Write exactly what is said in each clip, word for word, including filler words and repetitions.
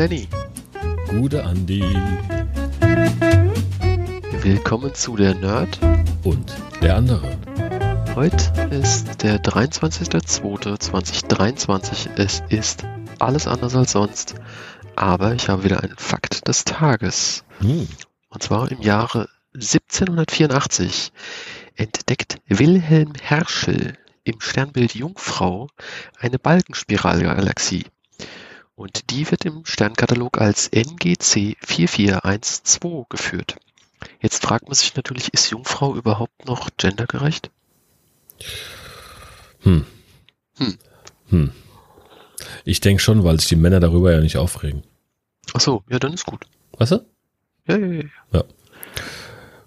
Benny. Gute Andi. Willkommen zu der Nerd und der andere. Heute ist der dreiundzwanzigster zweiter zweitausenddreiundzwanzig. Es ist alles anders als sonst, aber ich habe wieder einen Fakt des Tages. Hm. Und zwar im Jahre siebzehnhundertvierundachtzig entdeckt Wilhelm Herschel im Sternbild Jungfrau eine Balkenspiralgalaxie. Und die wird im Sternkatalog als N G C vier vier eins zwei geführt. Jetzt fragt man sich natürlich, ist Jungfrau überhaupt noch gendergerecht? Hm. Hm. Hm. Ich denke schon, weil sich die Männer darüber ja nicht aufregen. Ach so, ja, dann ist gut. Weißt du? Ja, ja, ja. Ja.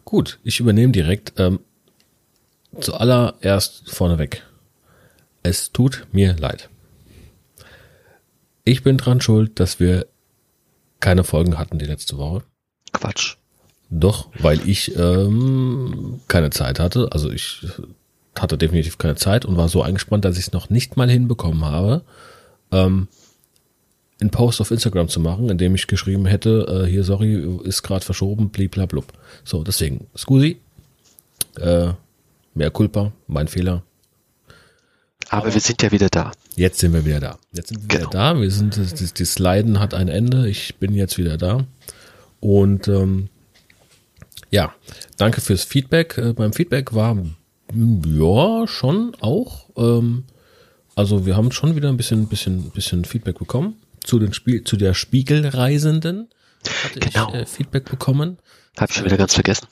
Gut, ich übernehme direkt. Ähm, zuallererst vorneweg. Es tut mir leid. Ich bin dran schuld, dass wir keine Folgen hatten die letzte Woche. Quatsch. Doch, weil ich ähm, keine Zeit hatte. Also ich hatte definitiv keine Zeit und war so eingespannt, dass ich es noch nicht mal hinbekommen habe, ähm, einen Post auf Instagram zu machen, in dem ich geschrieben hätte, äh, hier, sorry, ist gerade verschoben, bliblablub. So, deswegen, scusi, äh, mea culpa, mein Fehler. Aber, Aber wir sind ja wieder da. Jetzt sind wir wieder da. Jetzt sind wir genau. wieder da. Wir sind, das, das, das Leiden hat ein Ende. Ich bin jetzt wieder da. Und ähm, ja, danke fürs Feedback. Äh, beim Feedback war ja schon auch. Ähm, also wir haben schon wieder ein bisschen, bisschen, bisschen Feedback bekommen zu den Spiel, zu der Spiegelreisenden. Hatte genau. ich äh, Feedback bekommen. Hab ich schon wieder ganz vergessen.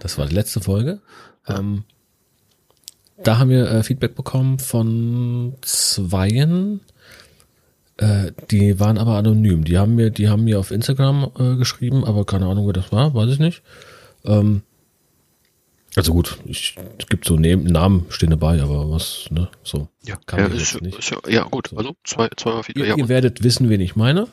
Das war die letzte Folge. Ja. Ähm, Da haben wir äh, Feedback bekommen von zweien, äh, die waren aber anonym. Die haben mir, die haben mir auf Instagram äh, geschrieben, aber keine Ahnung, wer das war, weiß ich nicht. Ähm, also gut, ich, es gibt so neben, Namen stehen dabei, aber was, ne, so. Ja, kann ja, ich, nicht. Ich, ja gut, so. Also zwei, zwei Feedback. Ihr, ihr werdet wissen, wen ich meine.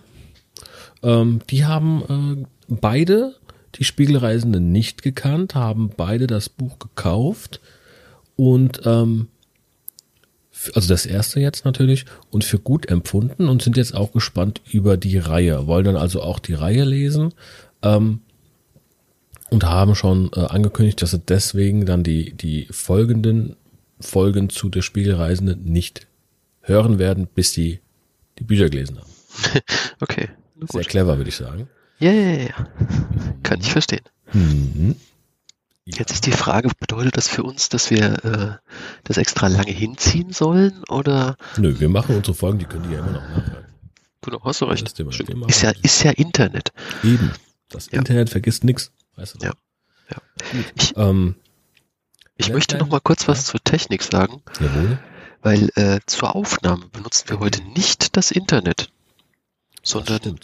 Ähm, die haben äh, beide die Spiegelreisenden nicht gekannt, haben beide das Buch gekauft. Und ähm, also das erste jetzt natürlich und für gut empfunden und sind jetzt auch gespannt über die Reihe, wollen dann also auch die Reihe lesen ähm, und haben schon äh, angekündigt, dass sie deswegen dann die, die folgenden Folgen zu der Spiegelreisende nicht hören werden, bis sie die Bücher gelesen haben. Okay. Gut. Sehr clever, würde ich sagen. Ja, ja, ja. Kann ich verstehen. Mhm. Jetzt ist die Frage, bedeutet das für uns, dass wir äh, das extra lange hinziehen sollen, oder? Nö, wir machen unsere Folgen, die können die ja immer noch nachhören. Genau, hast du recht. Das Thema, das Thema ist, ja, ist ja Internet. Eben, das ja. Internet vergisst nichts, weißt du. Ja, ja. Ich, ähm, ich möchte noch mal kurz was zur Technik sagen, jawohl. Weil äh, zur Aufnahme benutzen wir heute nicht das Internet, sondern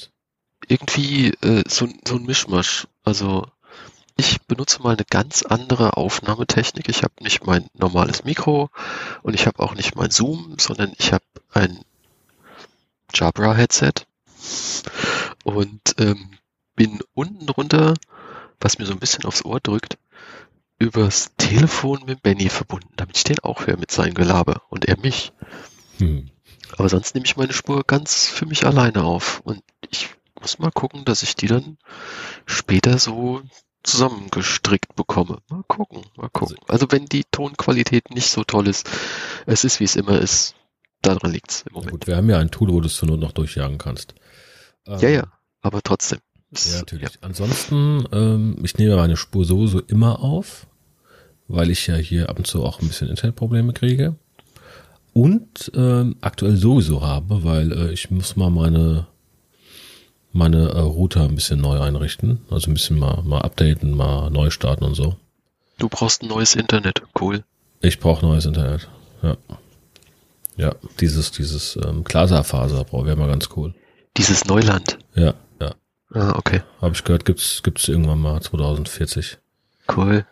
irgendwie äh, so, so ein Mischmasch, also... Ich benutze mal eine ganz andere Aufnahmetechnik. Ich habe nicht mein normales Mikro und ich habe auch nicht mein Zoom, sondern ich habe ein Jabra-Headset und ähm, bin unten runter, was mir so ein bisschen aufs Ohr drückt, übers Telefon mit Benny verbunden, damit ich den auch höre mit seinem Gelaber und er mich. Hm. Aber sonst nehme ich meine Spur ganz für mich alleine auf und ich muss mal gucken, dass ich die dann später so zusammengestrickt bekomme. Mal gucken, mal gucken. Also wenn die Tonqualität nicht so toll ist, es ist, wie es immer ist, daran liegt es im Moment. Ja gut, wir haben ja ein Tool, wo du es zur Not noch durchjagen kannst. Ähm, ja, ja, aber trotzdem. Ja, natürlich. Ja. Ansonsten, ähm, ich nehme meine Spur sowieso immer auf, weil ich ja hier ab und zu auch ein bisschen Internetprobleme kriege und ähm, aktuell sowieso habe, weil äh, ich muss mal meine meine äh, Router ein bisschen neu einrichten. Also ein bisschen mal, mal updaten, mal neu starten und so. Du brauchst ein neues Internet. Cool. Ich brauche neues Internet. Ja. Ja, dieses, dieses ähm, Glaserfaser brauche wäre mal ganz cool. Dieses Neuland? Ja, ja. Ah, okay. Habe ich gehört, gibt's, gibt's irgendwann mal zwanzig vierzig. Cool.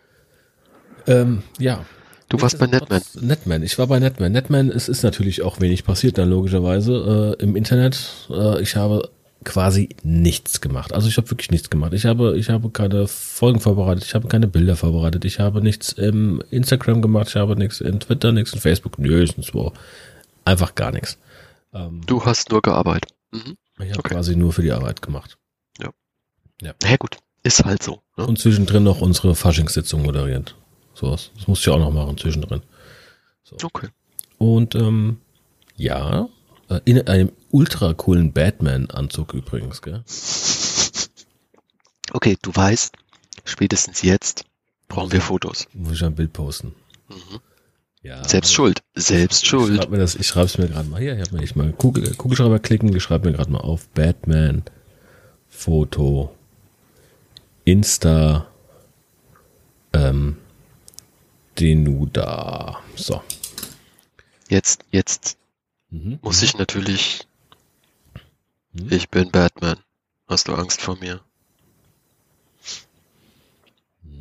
Ähm, ja. Du warst bei Netman. Netman, ich war bei Netman. Netman, es ist natürlich auch wenig passiert dann logischerweise äh, im Internet. Äh, ich habe quasi nichts gemacht. Also ich habe wirklich nichts gemacht. Ich habe, ich habe keine Folgen vorbereitet, ich habe keine Bilder vorbereitet, ich habe nichts im Instagram gemacht, ich habe nichts in Twitter, nichts in Facebook, nö, ist nix, einfach gar nichts. Ähm, du hast nur gearbeitet. Mhm. Ich habe okay. quasi nur für die Arbeit gemacht. Ja. Ja, ja gut, ist halt so. Ne? Und zwischendrin noch unsere Faschingssitzung moderiert. So was. Das musst du ja auch noch machen, zwischendrin. So. Okay. Und ähm, ja, in einem ultra coolen Batman-Anzug übrigens, gell? Okay, du weißt, spätestens jetzt brauchen wir Fotos. Muss ich ein Bild posten. Mhm. Ja, selbst schuld, selbst ich, schuld. Ich schreib mir das, ich schreibe es mir gerade mal hier. Ich habe mir echt mal Kugel, Kugelschreiber klicken. Ich schreibe mir gerade mal auf Batman Foto Insta ähm, Denuda. So. Jetzt, jetzt mhm. muss ich natürlich. Mhm. Ich bin Batman. Hast du Angst vor mir?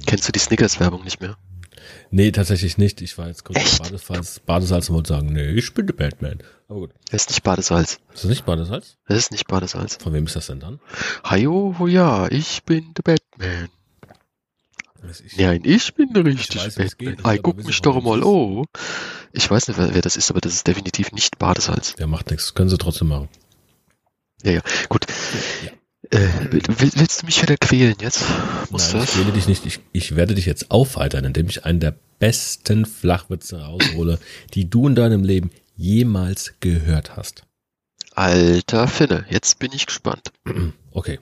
Kennst du die Snickers-Werbung nicht mehr? Nee, tatsächlich nicht. Ich war jetzt kurz Echt? Badesalz, Badesalz und wollte sagen, nee, ich bin der Batman. Aber gut. Das ist nicht Badesalz. Ist das nicht Badesalz? Das ist nicht Badesalz. Von wem ist das denn dann? Hajo, ja, ich bin der Batman. Ich Nein, ich bin der richtige Batman. Ei, guck mich doch mal, oh. Ich weiß nicht, wer, wer das ist, aber das ist definitiv nicht Badesalz. Der macht nichts, können sie trotzdem machen. Ja, ja, gut. Ja. ja. Äh, willst du mich wieder quälen jetzt? Musst Nein, ich quäle dich nicht. Ich, ich werde dich jetzt aufheitern, indem ich einen der besten Flachwitze raushole, die du in deinem Leben jemals gehört hast. Alter Finne, jetzt bin ich gespannt. Okay.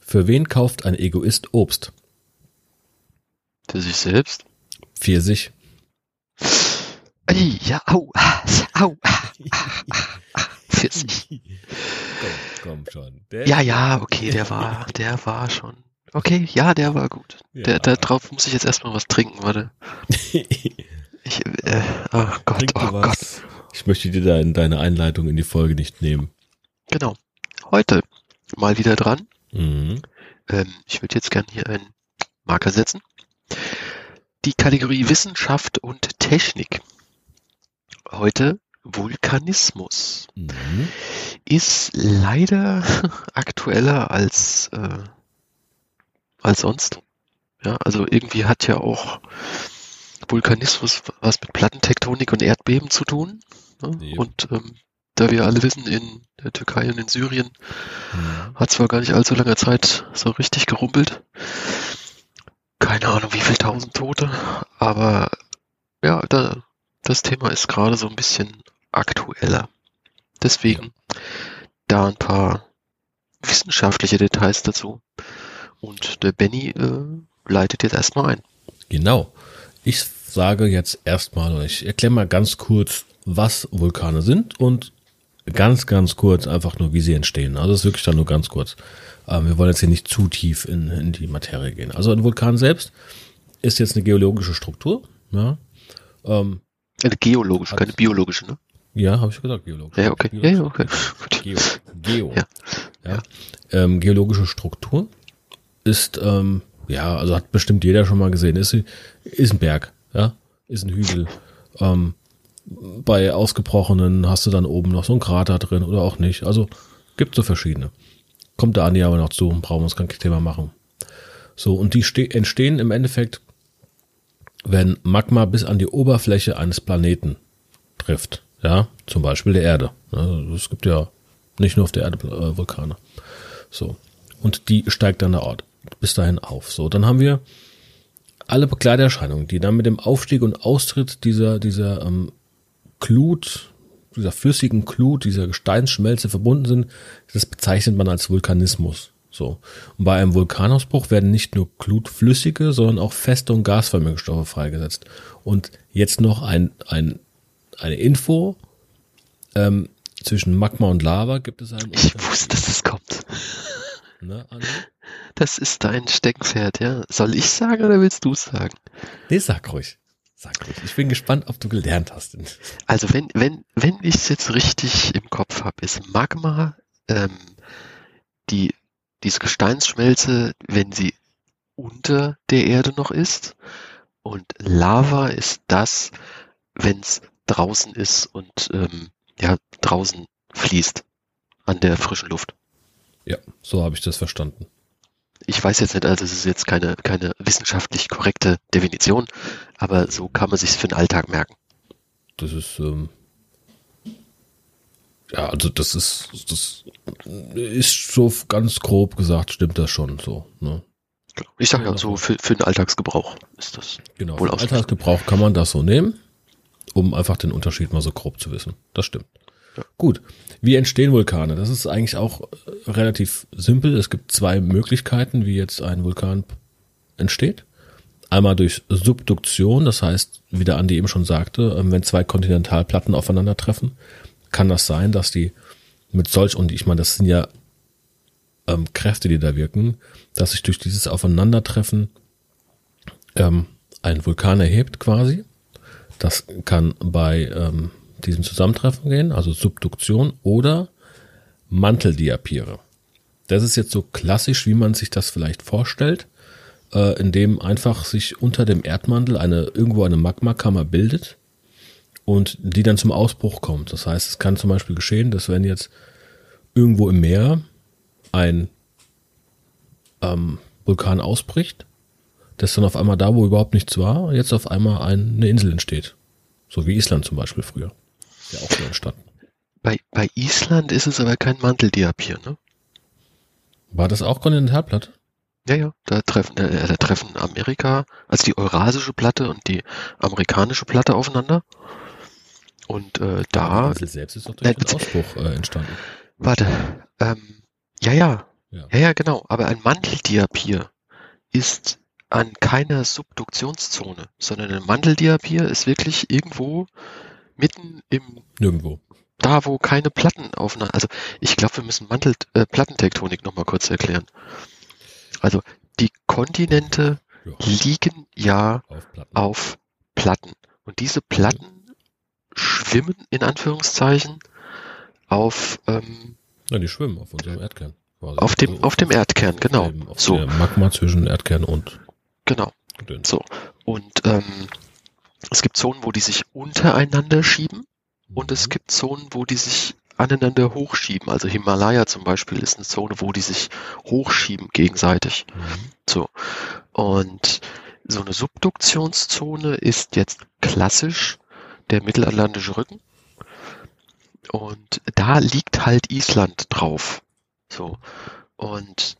Für wen kauft ein Egoist Obst? Für sich selbst. Für sich. Ja, au, au, für sich. Komm, komm schon. Der ja, ja, okay, der war, der war schon. Okay, ja, der war gut. Ja. Der, da drauf muss ich jetzt erstmal was trinken, warte. Ich, äh, oh Gott, Trink oh Gott. Ich möchte dir dein, deine Einleitung in die Folge nicht nehmen. Genau. Heute mal wieder dran. Mhm. Ähm, ich würde jetzt gerne hier einen Marker setzen. Die Kategorie Wissenschaft und Technik. Heute Vulkanismus mhm. ist leider aktueller als, äh, als sonst. Ja, also irgendwie hat ja auch Vulkanismus was mit Plattentektonik und Erdbeben zu tun. Ne? Ja. Und ähm, da wir alle wissen, in der Türkei und in Syrien mhm. hat es vor gar nicht allzu langer Zeit so richtig gerumpelt. Keine Ahnung, wie viel tausend Tote, aber ja, da. Das Thema ist gerade so ein bisschen aktueller. Deswegen ja. da ein paar wissenschaftliche Details dazu. Und der Benni äh, leitet jetzt erstmal ein. Genau. Ich sage jetzt erstmal, ich erkläre mal ganz kurz, was Vulkane sind und ganz, ganz kurz einfach nur, wie sie entstehen. Also das ist wirklich dann nur ganz kurz. Ähm, wir wollen jetzt hier nicht zu tief in, in die Materie gehen. Also ein Vulkan selbst ist jetzt eine geologische Struktur. Ja. Ähm, Geologisch, keine biologische, ne? Ja, habe ich gesagt, geologisch. Ja, okay. Biologisch. Ja, okay. Gut. Geo. Geo. Ja. Ja. Ähm, geologische Struktur ist, ähm, ja, also hat bestimmt jeder schon mal gesehen, ist, ist ein Berg, ja, ist ein Hügel. Ähm, bei ausgebrochenen hast du dann oben noch so einen Krater drin oder auch nicht. Also gibt so verschiedene. Kommt da Andi aber noch zu, brauchen wir uns kein Thema machen. So, und die ste- entstehen im Endeffekt, wenn Magma bis an die Oberfläche eines Planeten trifft, ja, zum Beispiel der Erde. Also es gibt ja nicht nur auf der Erde äh, Vulkane. So. Und die steigt dann der Ort bis dahin auf. So, dann haben wir alle Begleiterscheinungen, die dann mit dem Aufstieg und Austritt dieser, dieser ähm, Glut, dieser flüssigen Glut, dieser Gesteinsschmelze verbunden sind. Das bezeichnet man als Vulkanismus. So. Und bei einem Vulkanausbruch werden nicht nur glutflüssige, sondern auch feste und gasförmige Stoffe freigesetzt. Und jetzt noch ein, ein, eine Info. Ähm, zwischen Magma und Lava gibt es einen... Ich wusste, dass es kommt. Ne, Anni? Das ist dein Steckenpferd, ja. Soll ich sagen oder willst du es sagen? Nee, sag ruhig. Sag ruhig. Ich bin gespannt, ob du gelernt hast. Also wenn, wenn, wenn ich es jetzt richtig im Kopf habe, ist Magma ähm, die... Diese Gesteinsschmelze, wenn sie unter der Erde noch ist, und Lava ist das, wenn es draußen ist und ähm, ja draußen fließt an der frischen Luft. Ja, so habe ich das verstanden. Ich weiß jetzt nicht, also es ist jetzt keine keine wissenschaftlich korrekte Definition, aber so kann man sich es für den Alltag merken. Das ist ähm, Ja, also das ist, das ist so ganz grob gesagt, stimmt das schon so. Ne? Ich sage ja so, für, für den Alltagsgebrauch ist das genau, wohl Genau, für den Alltagsgebrauch kann man das so nehmen, um einfach den Unterschied mal so grob zu wissen. Das stimmt. Ja. Gut, wie entstehen Vulkane? Das ist eigentlich auch relativ simpel. Es gibt zwei Möglichkeiten, wie jetzt ein Vulkan entsteht. Einmal durch Subduktion, das heißt, wie der Andi eben schon sagte, wenn zwei Kontinentalplatten aufeinandertreffen, kann das sein, dass die mit solch, und ich meine, das sind ja ähm, Kräfte, die da wirken, dass sich durch dieses Aufeinandertreffen ähm, ein Vulkan erhebt quasi. Das kann bei ähm, diesem Zusammentreffen gehen, also Subduktion oder Manteldiapire. Das ist jetzt so klassisch, wie man sich das vielleicht vorstellt, äh, indem einfach sich unter dem Erdmantel eine irgendwo eine Magmakammer bildet und die dann zum Ausbruch kommt. Das heißt, es kann zum Beispiel geschehen, dass wenn jetzt irgendwo im Meer ein ähm, Vulkan ausbricht, dass dann auf einmal da, wo überhaupt nichts war, jetzt auf einmal ein, eine Insel entsteht. So wie Island zum Beispiel früher. Ja, auch so entstanden. Bei, bei Island ist es aber kein Manteldiapir, ne? War das auch Kontinentalplatte? Ja, ja, da treffen, äh, da treffen Amerika, also die Eurasische Platte und die amerikanische Platte aufeinander. Und äh, da... Also selbst ist doch durch den Ausbruch äh, entstanden. Warte, ähm, ja, ja, ja, ja, ja, genau. Aber ein Manteldiapir ist an keiner Subduktionszone, sondern ein Manteldiapir ist wirklich irgendwo mitten im... Nirgendwo. Da, wo keine Platten aufeinander... Also ich glaube, wir müssen Mantel, äh, Plattentektonik nochmal kurz erklären. Also die Kontinente ja. liegen ja auf Platten. auf Platten. Und diese Platten schwimmen, in Anführungszeichen, auf... Ähm, ja, die schwimmen auf unserem Erdkern. Quasi. Auf dem, also auf dem Erdkern, auf genau. Dem, auf so. Der Magma zwischen Erdkern und... Genau. Dünn. So. Und ähm, es gibt Zonen, wo die sich untereinander schieben mhm. und es gibt Zonen, wo die sich aneinander hochschieben. Also Himalaya zum Beispiel ist eine Zone, wo die sich hochschieben gegenseitig. Mhm. So. Und so eine Subduktionszone ist jetzt klassisch der mittelatlantische Rücken. Und da liegt halt Island drauf. So. Und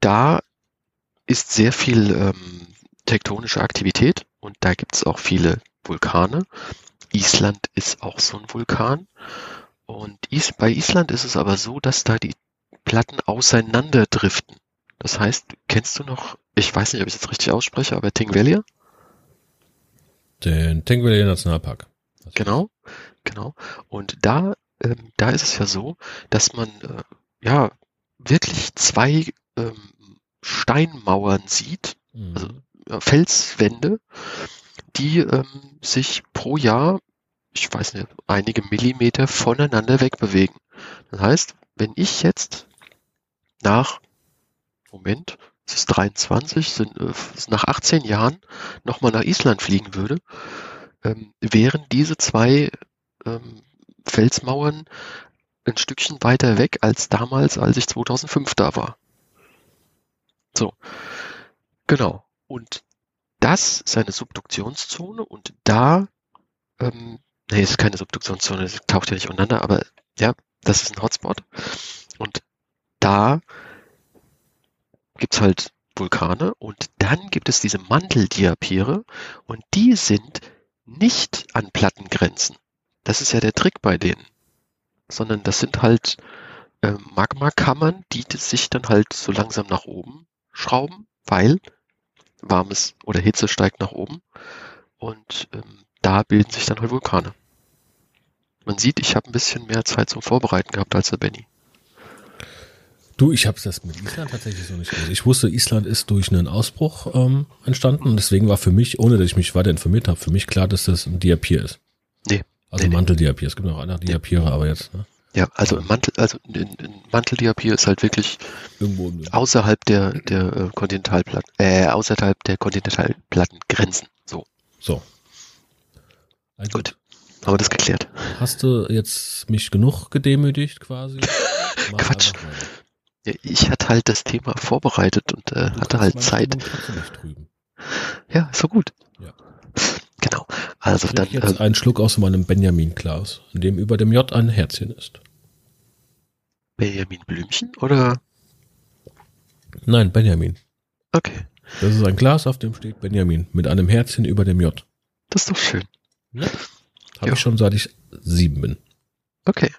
da ist sehr viel ähm, tektonische Aktivität und da gibt es auch viele Vulkane. Island ist auch so ein Vulkan. Und Is- bei Island ist es aber so, dass da die Platten auseinanderdriften. Das heißt, kennst du noch, ich weiß nicht, ob ich es jetzt richtig ausspreche, aber Thingvellir? Den Thingvellir Nationalpark. Also genau, genau. Und da, ähm, da ist es ja so, dass man äh, ja wirklich zwei ähm, Steinmauern sieht, mhm. also äh, Felswände, die ähm, sich pro Jahr, ich weiß nicht, einige Millimeter voneinander wegbewegen. Das heißt, wenn ich jetzt nach, Moment, es ist dreiundzwanzig, sind, äh, nach achtzehn Jahren nochmal nach Island fliegen würde, ähm, wären diese zwei ähm, Felsmauern ein Stückchen weiter weg als damals, als ich zweitausendfünf da war. So, genau. Und das ist eine Subduktionszone und da, ähm, nee, es ist keine Subduktionszone, es taucht ja nicht untereinander, aber ja, das ist ein Hotspot. Und da gibt es halt Vulkane und dann gibt es diese Manteldiapire und die sind nicht an Plattengrenzen. Das ist ja der Trick bei denen. Sondern das sind halt äh, Magmakammern, die sich dann halt so langsam nach oben schrauben, weil warmes oder Hitze steigt nach oben und ähm, da bilden sich dann halt Vulkane. Man sieht, ich habe ein bisschen mehr Zeit zum Vorbereiten gehabt als der Benny. Du, ich habe das mit Island tatsächlich so nicht gesehen. Ich wusste, Island ist durch einen Ausbruch ähm, entstanden und deswegen war für mich, ohne dass ich mich weiter informiert habe, für mich klar, dass das ein Diapir ist. Nee. Also nee, Manteldiapir. Es gibt noch andere Diapire, nee. aber jetzt. Ne? Ja, also ein Mantel, also ein, ein Manteldiapir ist halt wirklich irgendwo außerhalb der, der Kontinentalplatten, äh, außerhalb der Kontinentalplattengrenzen. So. So. Also gut. Haben wir das geklärt? Hast du jetzt mich genug gedemütigt quasi? Quatsch. Ja, ich hatte halt das Thema vorbereitet und äh, hatte halt Zeit. Ja, so gut. Ja. Genau. Also dann ich jetzt äh, einen Schluck aus meinem Benjamin-Glas, in dem über dem J ein Herzchen ist. Benjamin Blümchen oder? Nein, Benjamin. Okay. Das ist ein Glas, auf dem steht Benjamin mit einem Herzchen über dem J. Das ist doch schön. Ja? Habe ich schon, seit ich sieben bin. Okay.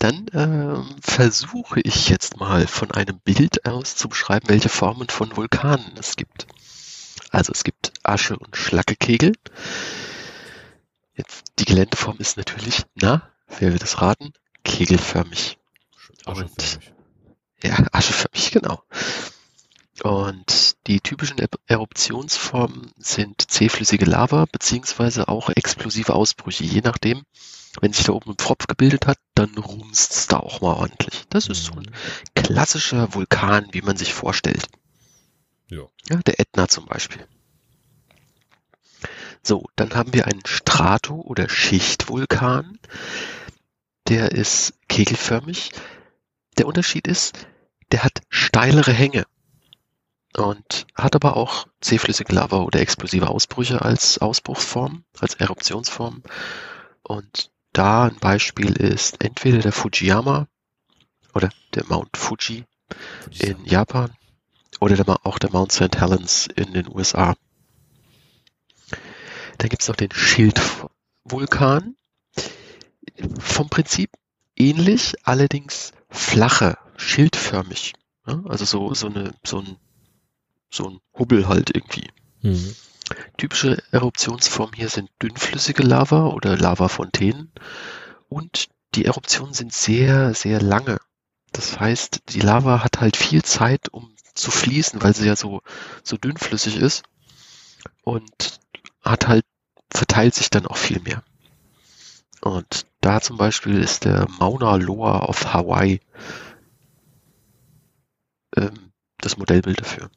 Dann ähm, versuche ich jetzt mal von einem Bild aus zu beschreiben, welche Formen von Vulkanen es gibt. Also es gibt Asche- und Schlackekegel. Jetzt, die Geländeform ist natürlich, na, wer wird es raten? Kegelförmig. Ascheförmig. Und, ja, ascheförmig, genau. Und die typischen Eruptionsformen sind zähflüssige Lava beziehungsweise auch explosive Ausbrüche. Je nachdem, wenn sich da oben ein Pfropf gebildet hat, dann runzt es da auch mal ordentlich. Das ist so ein klassischer Vulkan, wie man sich vorstellt. Ja. Ja, der Ätna zum Beispiel. So, dann haben wir einen Strato- oder Schichtvulkan. Der ist kegelförmig. Der Unterschied ist, der hat steilere Hänge und hat aber auch zähflüssige Lava oder explosive Ausbrüche als Ausbruchsform, als Eruptionsform. Und da ein Beispiel ist entweder der Fujiyama oder der Mount Fuji in Japan oder der, auch der Mount Sankt Helens in den U S A. Dann gibt es noch den Schildvulkan. Vom Prinzip ähnlich, allerdings flache, schildförmig. Ja, also so, so, eine, so ein So ein Hubbel halt irgendwie. Mhm. Typische Eruptionsformen hier sind dünnflüssige Lava oder Lavafontänen. Und die Eruptionen sind sehr, sehr lange. Das heißt, die Lava hat halt viel Zeit, um zu fließen, weil sie ja so, so dünnflüssig ist. Und hat halt, verteilt sich dann auch viel mehr. Und da zum Beispiel ist der Mauna Loa auf Hawaii ähm, das Modellbild dafür.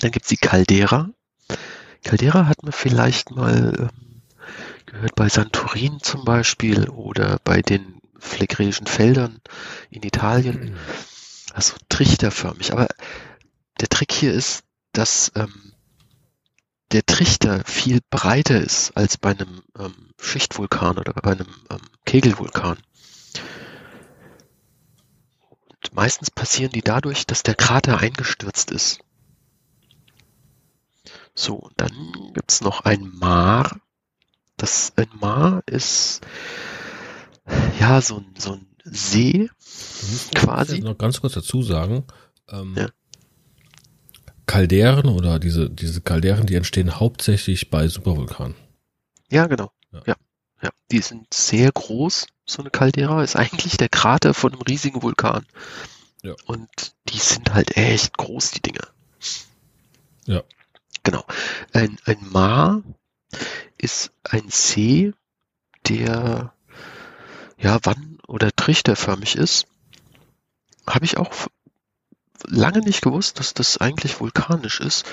Dann gibt es die Caldera. Caldera hat man vielleicht mal ähm, gehört bei Santorin zum Beispiel oder bei den Flegräischen Feldern in Italien. Also trichterförmig. Aber der Trick hier ist, dass ähm, der Trichter viel breiter ist als bei einem ähm, Schichtvulkan oder bei einem ähm, Kegelvulkan. Und meistens passieren die dadurch, dass der Krater eingestürzt ist. So, dann gibt es noch ein Mar. Das, ein Mar ist ja so ein, so ein See quasi. Ich muss noch ganz kurz dazu sagen, ähm, ja. Calderen oder diese, diese Calderen, die entstehen hauptsächlich bei Supervulkanen. Ja, genau. Ja. Ja. Ja. Die sind sehr groß. So eine Caldera ist eigentlich der Krater von einem riesigen Vulkan. Ja. Und die sind halt echt groß, die Dinger. Ja. Genau. Ein, ein Mar ist ein See, der ja wann- oder trichterförmig ist. Habe ich auch lange nicht gewusst, dass das eigentlich vulkanisch ist.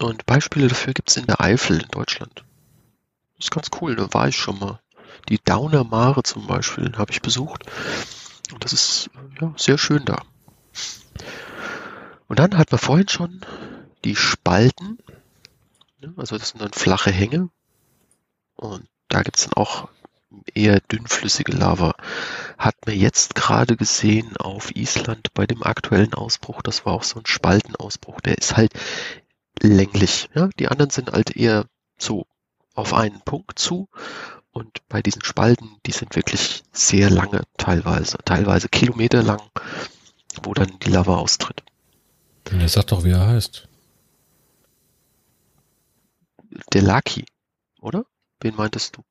Und Beispiele dafür gibt es in der Eifel in Deutschland. Das ist ganz cool, da war ich schon mal. Die Dauner Mare zum Beispiel habe ich besucht. Und das ist ja sehr schön da. Und dann hatten wir vorhin schon die Spalten. Also das sind dann flache Hänge und da gibt es dann auch eher dünnflüssige Lava. Hat man jetzt gerade gesehen auf Island bei dem aktuellen Ausbruch, das war auch so ein Spaltenausbruch, der ist halt länglich. Ja? Die anderen sind halt eher so auf einen Punkt zu und bei diesen Spalten, die sind wirklich sehr lange teilweise, teilweise Kilometer lang, wo dann die Lava austritt. Der sagt doch, wie er heißt. Der Laki, oder? Wen meintest du?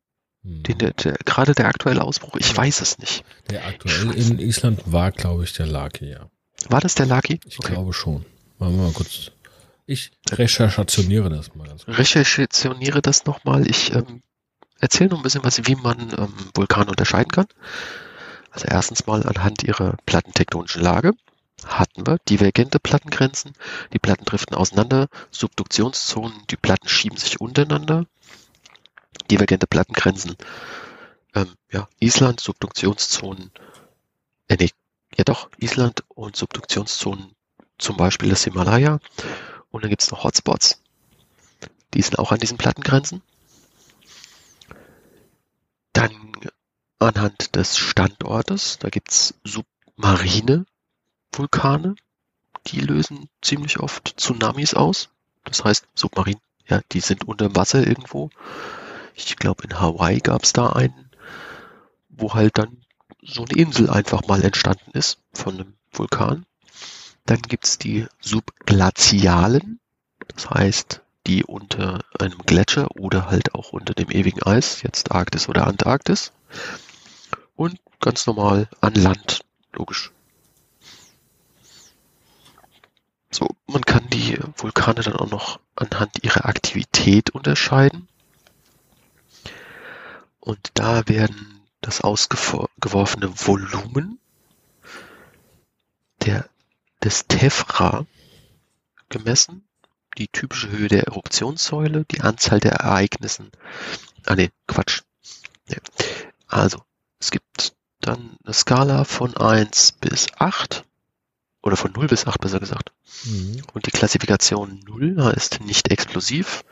Hm. Den, der, der, gerade der aktuelle Ausbruch, ich weiß es nicht. Der aktuelle in Island war, glaube ich, der Laki, ja. War das der Laki? Ich okay. glaube schon. Machen wir mal kurz. Ich recherchiere das mal. Recherchiere das nochmal. Ich ähm, erzähle noch ein bisschen was, wie man ähm, Vulkane unterscheiden kann. Also erstens mal anhand ihrer plattentektonischen Lage. Hatten wir divergente Plattengrenzen, die Platten driften auseinander, Subduktionszonen, die Platten schieben sich untereinander, divergente Plattengrenzen, ähm, ja, Island, Subduktionszonen, äh, nee, ja doch, Island und Subduktionszonen, zum Beispiel das Himalaya, und dann gibt es noch Hotspots, die sind auch an diesen Plattengrenzen, anhand des Standortes. Da gibt es submarine Vulkane, die lösen ziemlich oft Tsunamis aus. Das heißt, submarin, ja, die sind unter dem Wasser irgendwo. Ich glaube, in Hawaii gab es da einen, wo halt dann so eine Insel einfach mal entstanden ist von einem Vulkan. Dann gibt es die subglazialen, das heißt, die unter einem Gletscher oder halt auch unter dem ewigen Eis, jetzt Arktis oder Antarktis. Und ganz normal an Land, logisch. So, man kann die Vulkane dann auch noch anhand ihrer Aktivität unterscheiden. Und da werden das ausgeworfene Volumen der, des Tephra gemessen, die typische Höhe der Eruptionssäule, die Anzahl der Ereignissen. Ah ne, Quatsch. Ja. Also, es gibt dann eine Skala von eins bis acht. Oder von null bis acht besser gesagt. Mhm. Und die Klassifikation null heißt nicht explosiv.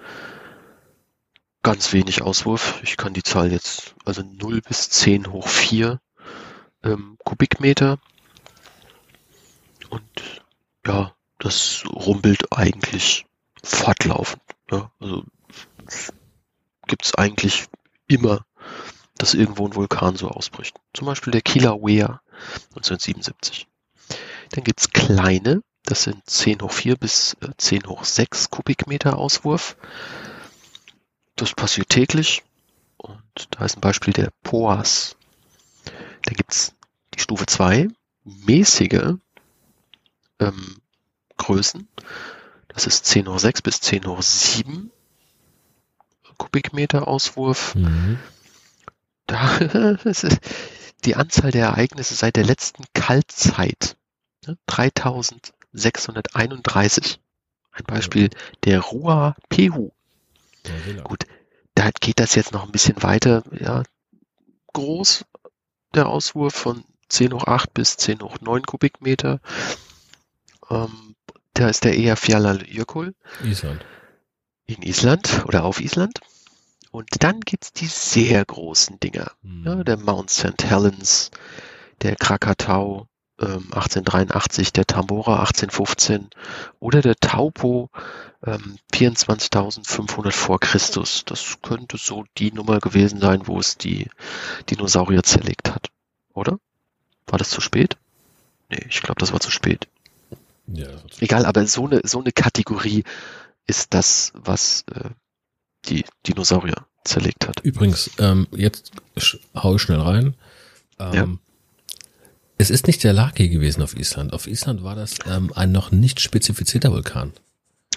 Ganz wenig Auswurf. Ich kann die Zahl jetzt, also null bis zehn hoch vier ähm, Kubikmeter. Und ja, das rumpelt eigentlich fortlaufend. Ja, also gibt es eigentlich immer, dass irgendwo ein Vulkan so ausbricht. Zum Beispiel der Kilauea neunzehnhundertsiebenundsiebzig. Dann gibt es kleine, das sind zehn hoch vier bis zehn hoch sechs Kubikmeter Auswurf. Das passiert täglich und da ist ein Beispiel der Poas. Dann gibt es die Stufe zwei, mäßige ähm, Größen. Das ist zehn hoch sechs bis zehn hoch sieben Kubikmeter Auswurf. Mhm. Da ist die Anzahl der Ereignisse seit der letzten Kaltzeit. dreitausendsechshunderteinunddreißig. Ein Beispiel der Ruapehu. Ja, genau. Gut, da geht das jetzt noch ein bisschen weiter. Ja, groß, der Auswurf von zehn hoch acht bis zehn hoch neun Kubikmeter. Ähm, da ist der eher Fjallajökull. Island. In Island oder auf Island. Und dann gibt es die sehr großen Dinger. Hm. Ja, der Mount Sankt Helens, der Krakatau achtzehnhundertdreiundachtzig, der Tambora achtzehnhundertfünfzehn oder der Taupo ähm, vierundzwanzigtausendfünfhundert vor Christus. Das könnte so die Nummer gewesen sein, wo es die Dinosaurier zerlegt hat. Oder? War das zu spät? Nee, ich glaube, das war zu spät. Ja, das war zu spät. Egal, aber so eine, so eine Kategorie ist das, was äh, die Dinosaurier zerlegt hat. Übrigens, ähm, jetzt hau ich schnell rein. Ähm, ja. Es ist nicht der Laki gewesen auf Island. Auf Island war das ähm, ein noch nicht spezifizierter Vulkan.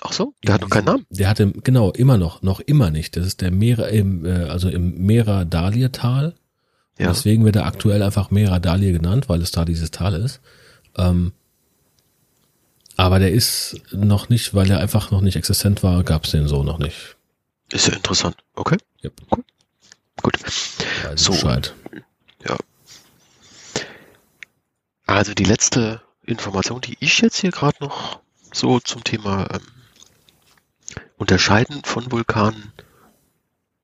Ach so? Der hat noch keinen Namen? Der hatte, genau, immer noch, noch immer nicht. Das ist der Mera, im, äh, also im Mera-Dalier-Tal. Ja. Deswegen wird er aktuell einfach Mera-Dalier genannt, weil es da dieses Tal ist. Ähm, aber der ist noch nicht, weil er einfach noch nicht existent war, gab es den so noch nicht. Ist ja interessant. Okay. Yep. Cool. Gut. Also so. Bescheid. Ja. Also die letzte Information, die ich jetzt hier gerade noch so zum Thema ähm, Unterscheiden von Vulkanen,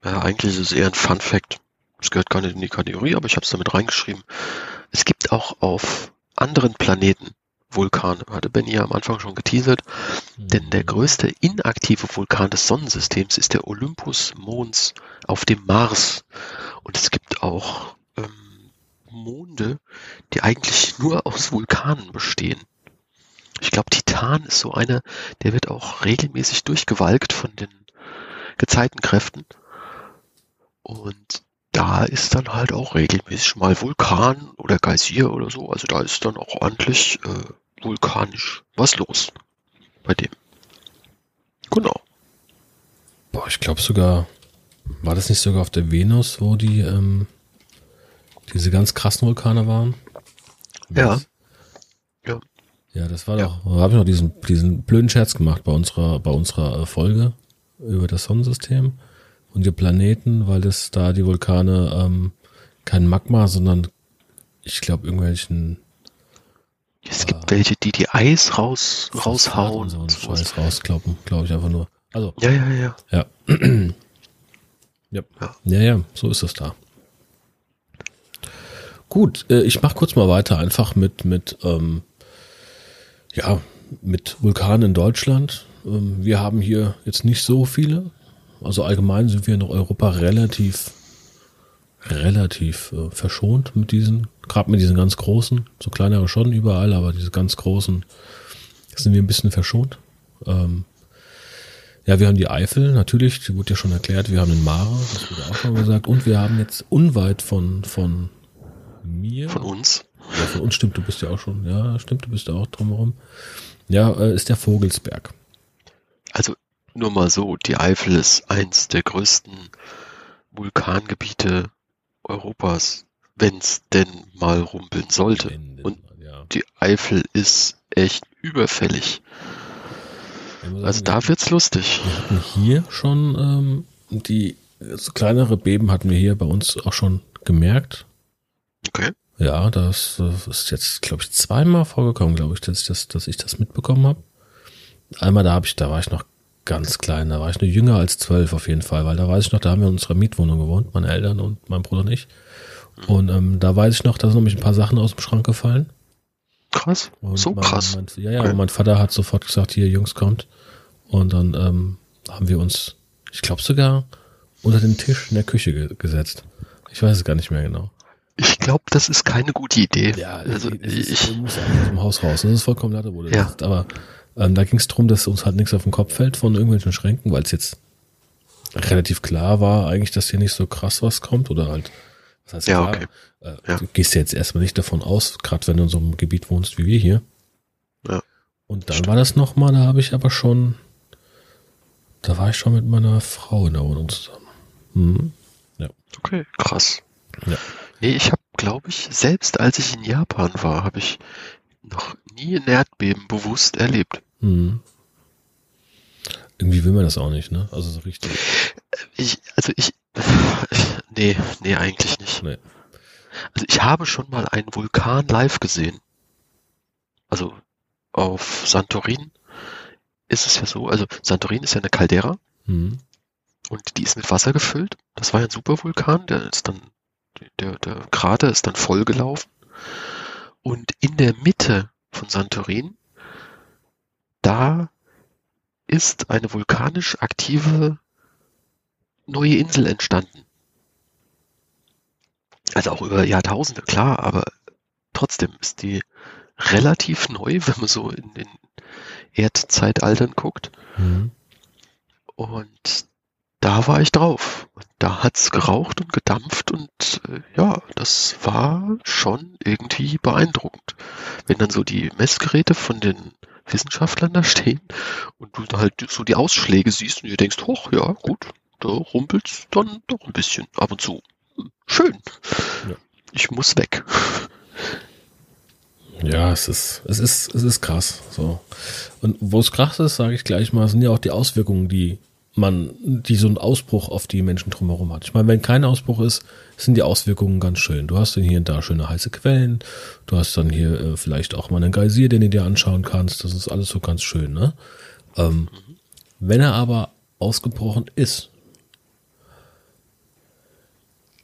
ja, eigentlich ist es eher ein Fun Fact. Es gehört gar nicht in die Kategorie, aber ich habe es damit reingeschrieben. Es gibt auch auf anderen Planeten Vulkane, hatte Benny ja am Anfang schon geteasert, mhm. denn der größte inaktive Vulkan des Sonnensystems ist der Olympus Mons auf dem Mars. Und es gibt auch ähm, Monde, die eigentlich nur aus Vulkanen bestehen. Ich glaube, Titan ist so einer, der wird auch regelmäßig durchgewalkt von den Gezeitenkräften. Und da ist dann halt auch regelmäßig mal Vulkan oder Geysir oder so. Also da ist dann auch ordentlich äh, vulkanisch was los bei dem. Genau. Boah, ich glaube sogar, war das nicht sogar auf der Venus, wo die ähm diese ganz krassen Vulkane waren. Ja. ja. Ja, das war doch, da habe ich noch diesen, diesen blöden Scherz gemacht bei unserer, bei unserer Folge über das Sonnensystem und die Planeten, weil das da die Vulkane ähm, kein Magma, sondern ich glaube irgendwelchen... Es gibt äh, welche, die die Eis raus, raushauen. So einen Scheiß rausklappen, glaube ich einfach nur. Also, ja, ja, ja. Ja. ja. ja, ja, so ist das da. Gut, äh, ich mache kurz mal weiter einfach mit mit ähm, ja mit Vulkanen in Deutschland. Ähm, wir haben hier jetzt nicht so viele. Also allgemein sind wir in Europa relativ relativ äh, verschont mit diesen, gerade mit diesen ganz großen, so kleinere schon überall, aber diese ganz großen sind wir ein bisschen verschont. Ähm, ja, wir haben die Eifel, natürlich, die wurde ja schon erklärt, wir haben den Mara, das wurde auch schon gesagt, und wir haben jetzt unweit von, von mir. Von uns. Ja, von uns, stimmt, du bist ja auch schon, ja, stimmt, du bist ja auch drumherum. Ja, äh, ist der Vogelsberg. Also, nur mal so, die Eifel ist eins der größten Vulkangebiete Europas, wenn es denn mal rumpeln sollte. Und die Eifel ist echt überfällig. Also da wird's lustig. Wir hatten hier schon ähm, die also kleinere Beben hatten wir hier bei uns auch schon gemerkt. Okay. Ja, das ist jetzt, glaube ich, zweimal vorgekommen, glaube ich, dass, dass, dass ich das mitbekommen habe. Einmal da habe ich, da war ich noch ganz klein, da war ich nur jünger als zwölf auf jeden Fall, weil da weiß ich noch, da haben wir in unserer Mietwohnung gewohnt, meine Eltern und mein Bruder und ich. Und ähm, da weiß ich noch, da sind nämlich ein paar Sachen aus dem Schrank gefallen. Krass, und so mein, krass. Mein, ja, ja, okay. Und mein Vater hat sofort gesagt, hier, Jungs, kommt. Und dann ähm, haben wir uns, ich glaube sogar, unter den Tisch in der Küche ge- gesetzt. Ich weiß es gar nicht mehr genau. Ich glaube, das ist keine gute Idee. Ja, also es, es ich... muss einfach aus dem Haus raus. Das ist vollkommen latte, wo du ja. bist. Aber ähm, da ging es darum, dass uns halt nichts auf den Kopf fällt von irgendwelchen Schränken, weil es jetzt relativ klar war eigentlich, dass hier nicht so krass was kommt oder halt. Das heißt, ja, klar, okay. äh, ja. Du gehst ja jetzt erstmal nicht davon aus, gerade wenn du in so einem Gebiet wohnst wie wir hier. Ja. Und dann Stimmt. war das nochmal, da habe ich aber schon, da war ich schon mit meiner Frau in der Wohnung zusammen. Mhm. Ja. Okay, krass. Ja. Nee, ich habe, glaube ich, selbst als ich in Japan war, habe ich noch nie ein Erdbeben bewusst erlebt. Mhm. Irgendwie will man das auch nicht, ne? Also so richtig. Ich, also ich, nee, nee, eigentlich nicht. Nee. Also ich habe schon mal einen Vulkan live gesehen. Also auf Santorin ist es ja so, also Santorin ist ja eine Caldera mhm. und die ist mit Wasser gefüllt. Das war ja ein Supervulkan, der ist dann, der, der Krater ist dann vollgelaufen und in der Mitte von Santorin, da ist eine vulkanisch aktive neue Insel entstanden. Also auch über Jahrtausende, klar, aber trotzdem ist die relativ neu, wenn man so in den Erdzeitaltern guckt. Mhm. Und da war ich drauf. Und da hat es geraucht und gedampft und äh, ja, das war schon irgendwie beeindruckend. Wenn dann so die Messgeräte von den Wissenschaftlern da stehen und du halt so die Ausschläge siehst und du denkst, hoch, ja gut, da rumpelt's dann doch ein bisschen ab und zu. Schön. Ja. Ich muss weg. Ja, es ist, es ist, es ist krass. So. Und wo es krass ist, sage ich gleich mal, sind ja auch die Auswirkungen, die man, die so ein Ausbruch auf die Menschen drumherum hat. Ich meine, wenn kein Ausbruch ist, sind die Auswirkungen ganz schön. Du hast dann hier und da schöne heiße Quellen, du hast dann hier äh, vielleicht auch mal einen Geysir, den du dir anschauen kannst. Das ist alles so ganz schön, ne? Ähm, mhm. Wenn er aber ausgebrochen ist,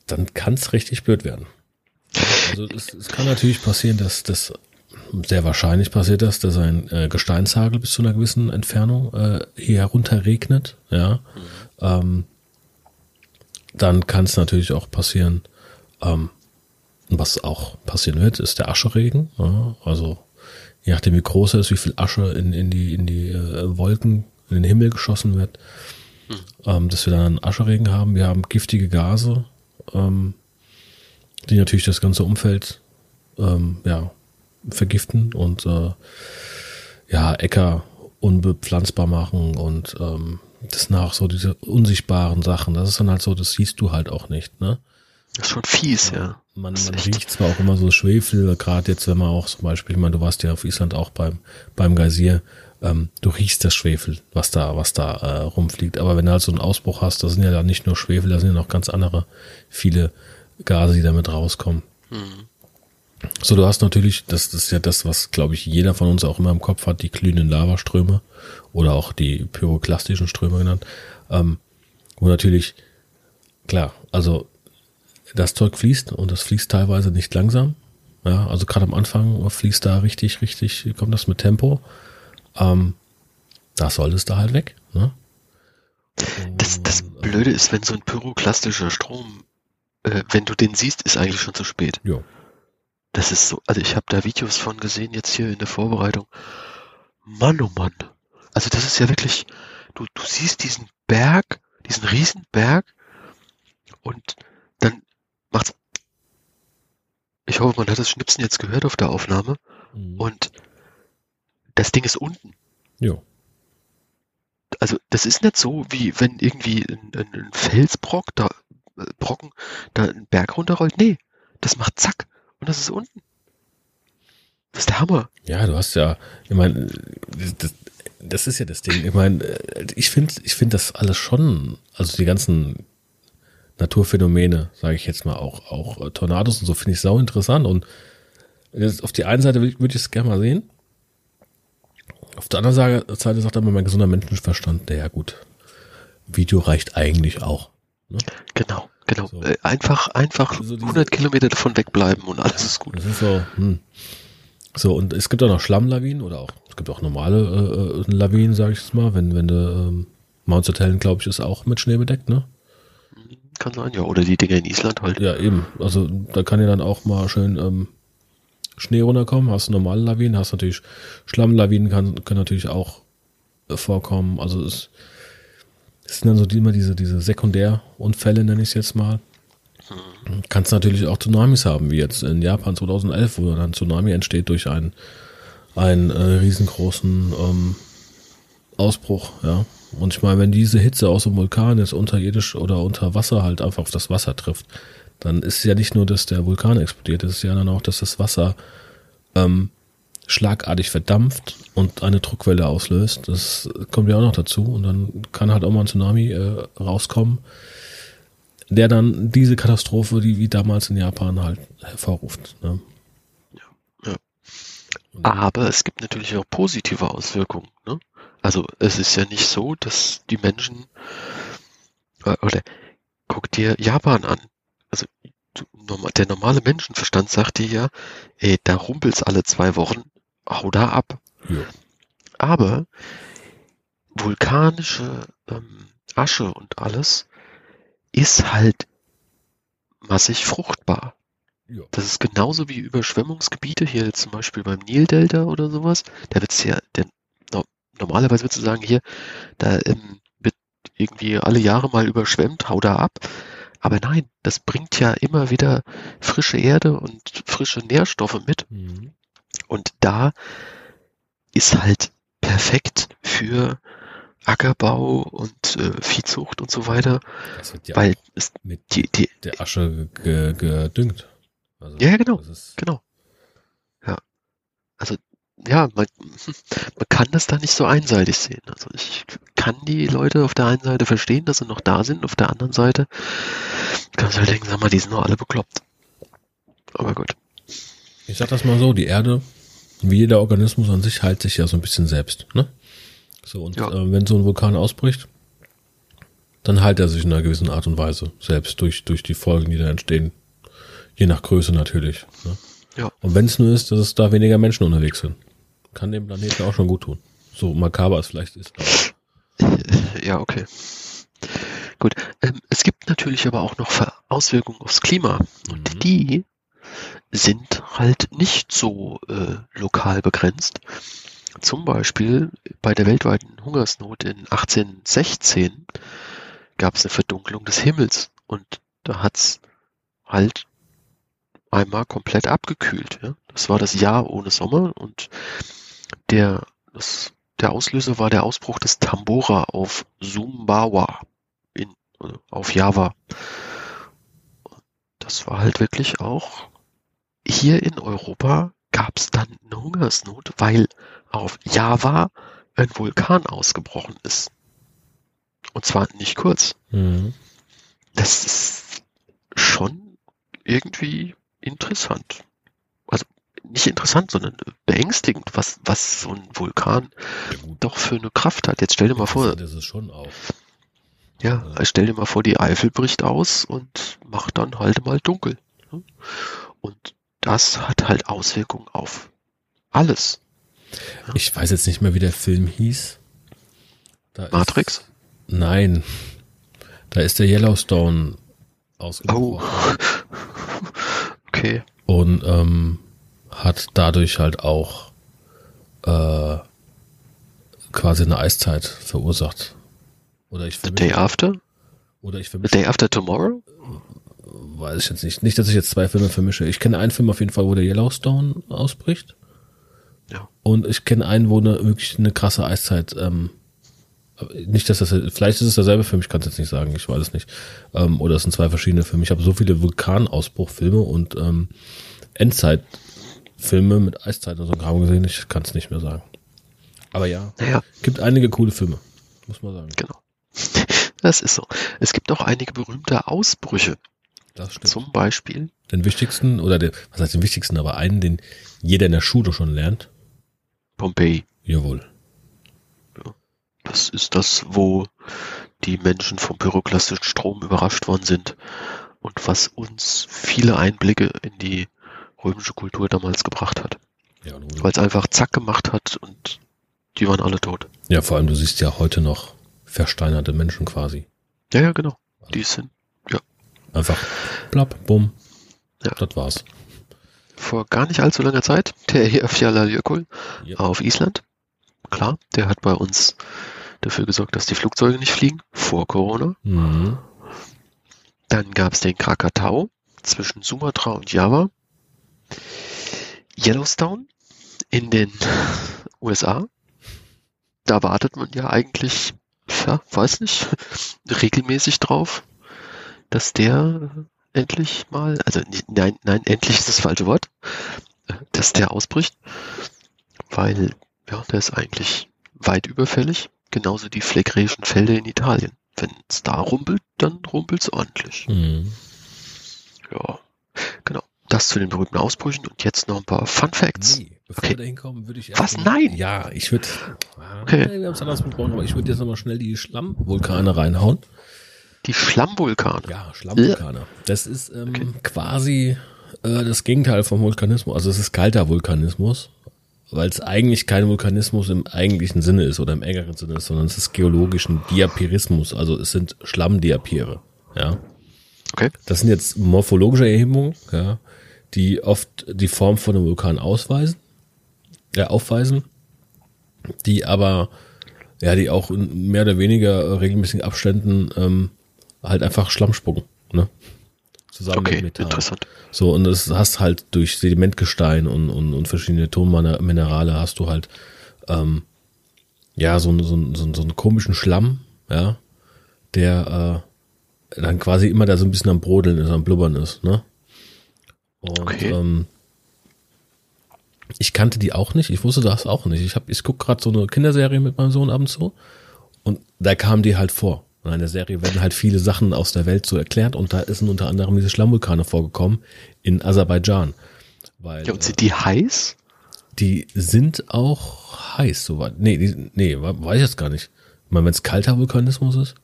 dann kann es richtig blöd werden. Also es, es kann natürlich passieren, dass das, sehr wahrscheinlich passiert das, dass ein äh, Gesteinshagel bis zu einer gewissen Entfernung äh, hier herunterregnet. Ja. Mhm. Ähm, dann kann es natürlich auch passieren, ähm, was auch passieren wird, ist der Ascheregen. Ja. Also je nachdem, wie groß er ist, wie viel Asche in, in die, in die äh, Wolken, in den Himmel geschossen wird, mhm. ähm, dass wir dann einen Ascheregen haben. Wir haben giftige Gase, Ähm, die natürlich das ganze Umfeld ähm, ja, vergiften und äh, ja, Äcker unbepflanzbar machen und ähm, das sind auch so diese unsichtbaren Sachen. Das ist dann halt so, das siehst du halt auch nicht, ne? Das ist schon fies, ja. ja. Man, man riecht zwar auch immer so Schwefel, gerade jetzt, wenn man auch zum Beispiel, ich meine, du warst ja auf Island auch beim, beim Geysir, ähm, du riechst das Schwefel, was da, was da äh, rumfliegt. Aber wenn du halt so einen Ausbruch hast, da sind ja dann nicht nur Schwefel, da sind ja noch ganz andere, viele Gase, die damit rauskommen. Mhm. So, du hast natürlich, das, das ist ja das, was, glaube ich, jeder von uns auch immer im Kopf hat, die glühenden Lavaströme oder auch die pyroklastischen Ströme genannt, ähm, wo natürlich, klar, also das Zeug fließt und das fließt teilweise nicht langsam. Ja, also gerade am Anfang fließt da richtig, richtig, kommt das mit Tempo. Ähm, da sollte es da halt weg. Ne? Das, das Blöde ist, wenn so ein pyroklastischer Strom, äh, wenn du den siehst, ist eigentlich schon zu spät. Ja. Das ist so, also ich habe da Videos von gesehen, jetzt hier in der Vorbereitung. Mann, oh Mann. Also das ist ja wirklich, du, du siehst diesen Berg, diesen Riesenberg und dann macht's. Ich hoffe, man hat das Schnipsen jetzt gehört auf der Aufnahme. Mhm. Und das Ding ist unten. Ja. Also das ist nicht so, wie wenn irgendwie ein, ein Felsbrock, da, Brocken, da einen Berg runterrollt. Nee, das macht zack und das ist unten. Das ist der Hammer. Ja, du hast ja, ich meine, das, das ist ja das Ding. Ich meine, ich finde ich find das alles schon, also die ganzen Naturphänomene, sage ich jetzt mal, auch, auch Tornados und so, finde ich sau interessant. Und auf die einen Seite würde ich es gerne mal sehen. Auf der anderen Seite sagt aber mein gesunder Menschenverstand, naja gut, Video reicht eigentlich auch. Ne? Genau, genau. So. Einfach, einfach so diese, hundert Kilometer davon wegbleiben und alles ist gut. Das ist so, hm. So, und es gibt auch noch Schlammlawinen oder auch, es gibt auch normale äh, Lawinen, sage ich jetzt mal, wenn, wenn der ähm, Mount Sankt Helens, glaube ich, ist auch mit Schnee bedeckt, ne? Kann sein, ja. Oder die Dinger in Island halt. Ja, eben. Also da kann ja dann auch mal schön ähm, Schnee runterkommen. Hast du normale Lawinen, hast natürlich Schlammlawinen, kann, kann natürlich auch äh, vorkommen. Also es, es sind dann so die, immer diese, diese Sekundärunfälle, nenne ich es jetzt mal. Hm. Kannst natürlich auch Tsunamis haben, wie jetzt in Japan zweitausendelf, wo dann ein Tsunami entsteht durch einen, einen äh, riesengroßen ähm, Ausbruch, ja. Und ich meine, wenn diese Hitze aus dem Vulkan jetzt unterirdisch oder unter Wasser halt einfach auf das Wasser trifft, dann ist ja nicht nur, dass der Vulkan explodiert, es ist ja dann auch, dass das Wasser ähm, schlagartig verdampft und eine Druckwelle auslöst. Das kommt ja auch noch dazu. Und dann kann halt auch mal ein Tsunami äh, rauskommen, der dann diese Katastrophe, die wie damals in Japan halt hervorruft. Ne? Ja, ja. Aber es gibt natürlich auch positive Auswirkungen, ne? Also es ist ja nicht so, dass die Menschen, äh, oder guck dir Japan an, also der normale Menschenverstand sagt dir ja, ey, da rumpelt's alle zwei Wochen, hau da ab. Ja. Aber vulkanische ähm, Asche und alles ist halt massig fruchtbar. Ja. Das ist genauso wie Überschwemmungsgebiete, hier zum Beispiel beim Nildelta oder sowas, da wird's ja, der normalerweise würdest du sagen, hier, da ähm, wird irgendwie alle Jahre mal überschwemmt, hau da ab. Aber nein, das bringt ja immer wieder frische Erde und frische Nährstoffe mit. Mhm. Und da ist halt perfekt für Ackerbau und äh, Viehzucht und so weiter. Das wird ja weil es mit die, die, der Asche ge- gedüngt. Also, ja, genau. Genau. Ja. Also ja, man, man kann das da nicht so einseitig sehen. Also ich kann die Leute auf der einen Seite verstehen, dass sie noch da sind, auf der anderen Seite kann ich halt denken, sag mal, die sind doch alle bekloppt. Aber gut. Ich sag das mal so, die Erde, wie jeder Organismus an sich, heilt sich ja so ein bisschen selbst. Ne? So, und ja. äh, wenn so ein Vulkan ausbricht, dann heilt er sich in einer gewissen Art und Weise selbst durch, durch die Folgen, die da entstehen. Je nach Größe natürlich. Ne? Ja. Und wenn es nur ist, dass es da weniger Menschen unterwegs sind. Kann dem Planeten auch schon gut tun. So makaber es vielleicht ist. Aber. Ja, okay. Gut. Ähm, es gibt natürlich aber auch noch Auswirkungen aufs Klima. Und mhm. die sind halt nicht so äh, lokal begrenzt. Zum Beispiel bei der weltweiten Hungersnot in achtzehnhundertsechzehn gab es eine Verdunklung des Himmels. Und da hat es halt einmal komplett abgekühlt. Ja? Das war das Jahr ohne Sommer und der, das, der Auslöser war der Ausbruch des Tambora auf Sumbawa, in, also auf Java. Das war halt wirklich auch, hier in Europa gab es dann eine Hungersnot, weil auf Java ein Vulkan ausgebrochen ist. Und zwar nicht kurz. Mhm. Das ist schon irgendwie interessant. Also nicht interessant, sondern beängstigend, was, was so ein Vulkan ja, doch für eine Kraft hat. Jetzt stell dir mal vor. Das ist schon auch. Ja, stell dir mal vor, die Eifel bricht aus und macht dann halt mal dunkel. Und das hat halt Auswirkungen auf alles. Ich weiß jetzt nicht mehr, wie der Film hieß. Da Matrix? Ist, nein. Da ist der Yellowstone ausgebrochen. Oh. Okay. Und ähm, hat dadurch halt auch äh, quasi eine Eiszeit verursacht. Oder ich The Day After? Oder ich The Day After Tomorrow? Weiß ich jetzt nicht. Nicht, dass ich jetzt zwei Filme vermische. Ich kenne einen Film auf jeden Fall, wo der Yellowstone ausbricht. Ja. Und ich kenne einen, wo eine, wirklich eine krasse Eiszeit. Ähm, nicht, dass das. Vielleicht ist es derselbe Film, ich kann es jetzt nicht sagen, ich weiß es nicht. Ähm, oder es sind zwei verschiedene Filme. Ich habe so viele Vulkanausbruchfilme und ähm, Endzeitfilme mit Eiszeiten und so Kram gesehen, ich kann es nicht mehr sagen. Aber ja, naja. Gibt einige coole Filme, muss man sagen. Genau. Das ist so. Es gibt auch einige berühmte Ausbrüche. Das stimmt. Zum Beispiel den wichtigsten, oder den, was heißt den wichtigsten, aber einen, den jeder in der Schule schon lernt. Pompeji. Jawohl. Ja. Das ist das, wo die Menschen vom pyroklastischen Strom überrascht worden sind und was uns viele Einblicke in die römische Kultur damals gebracht hat. Ja, weil es einfach zack gemacht hat und die waren alle tot. Ja, vor allem, du siehst ja heute noch versteinerte Menschen quasi. Ja, ja, genau. Die sind, ja. Einfach blapp, bumm. Ja. Das war's. Vor gar nicht allzu langer Zeit, der hier Fjallajökull ja. auf Island. Klar, der hat bei uns dafür gesorgt, dass die Flugzeuge nicht fliegen, vor Corona. Mhm. Dann gab es den Krakatau zwischen Sumatra und Java. Yellowstone in den U S A. Da wartet man ja eigentlich, ja, weiß nicht, regelmäßig drauf, dass der endlich mal, also nein, nein, endlich ist das falsche Wort, dass der ausbricht, weil, ja, der ist eigentlich weit überfällig, genauso die Flegräischen Felder in Italien. Wenn es da rumpelt, dann rumpelt es ordentlich. Mhm. Ja, genau. Das zu den berühmten Ausbrüchen und jetzt noch ein paar Fun Facts. Nee, bevor okay. wir da hinkommen, würde ich... Was? Nein! Ja, ich würde... Okay. Wir haben es anders besprochen, aber ich würde jetzt nochmal schnell die Schlammvulkane reinhauen. Die Schlammvulkane? Ja, Schlammvulkane. Ja. Das ist ähm, okay. quasi äh, das Gegenteil vom Vulkanismus. Also es ist kalter Vulkanismus, weil es eigentlich kein Vulkanismus im eigentlichen Sinne ist oder im engeren Sinne ist, sondern es ist geologischen Diapirismus. Also es sind Schlammdiapiere. Ja. Okay. Das sind jetzt morphologische Erhebungen, ja, die oft die Form von einem Vulkan ausweisen, ja, aufweisen, die aber, ja, die auch in mehr oder weniger regelmäßigen Abständen ähm, halt einfach Schlamm spucken, ne? Zusammen okay, mit Methan. Interessant. So, und das hast halt durch Sedimentgestein und, und, und verschiedene Tonminerale hast du halt, ähm, ja, so, so, so, so einen komischen Schlamm, ja, der, äh, dann quasi immer da so ein bisschen am Brodeln ist, am Blubbern ist, ne? Und okay. ähm, ich kannte die auch nicht, ich wusste das auch nicht. Ich hab, ich guck gerade so eine Kinderserie mit meinem Sohn ab und zu und da kamen die halt vor. Und in der Serie werden halt viele Sachen aus der Welt so erklärt und da sind unter anderem diese Schlammvulkane vorgekommen in Aserbaidschan. Weil, ja, und sind die heiß? Die sind auch heiß, soweit. Nee, die, nee, weiß ich jetzt gar nicht. Ich meine, wenn es kalter Vulkanismus ist.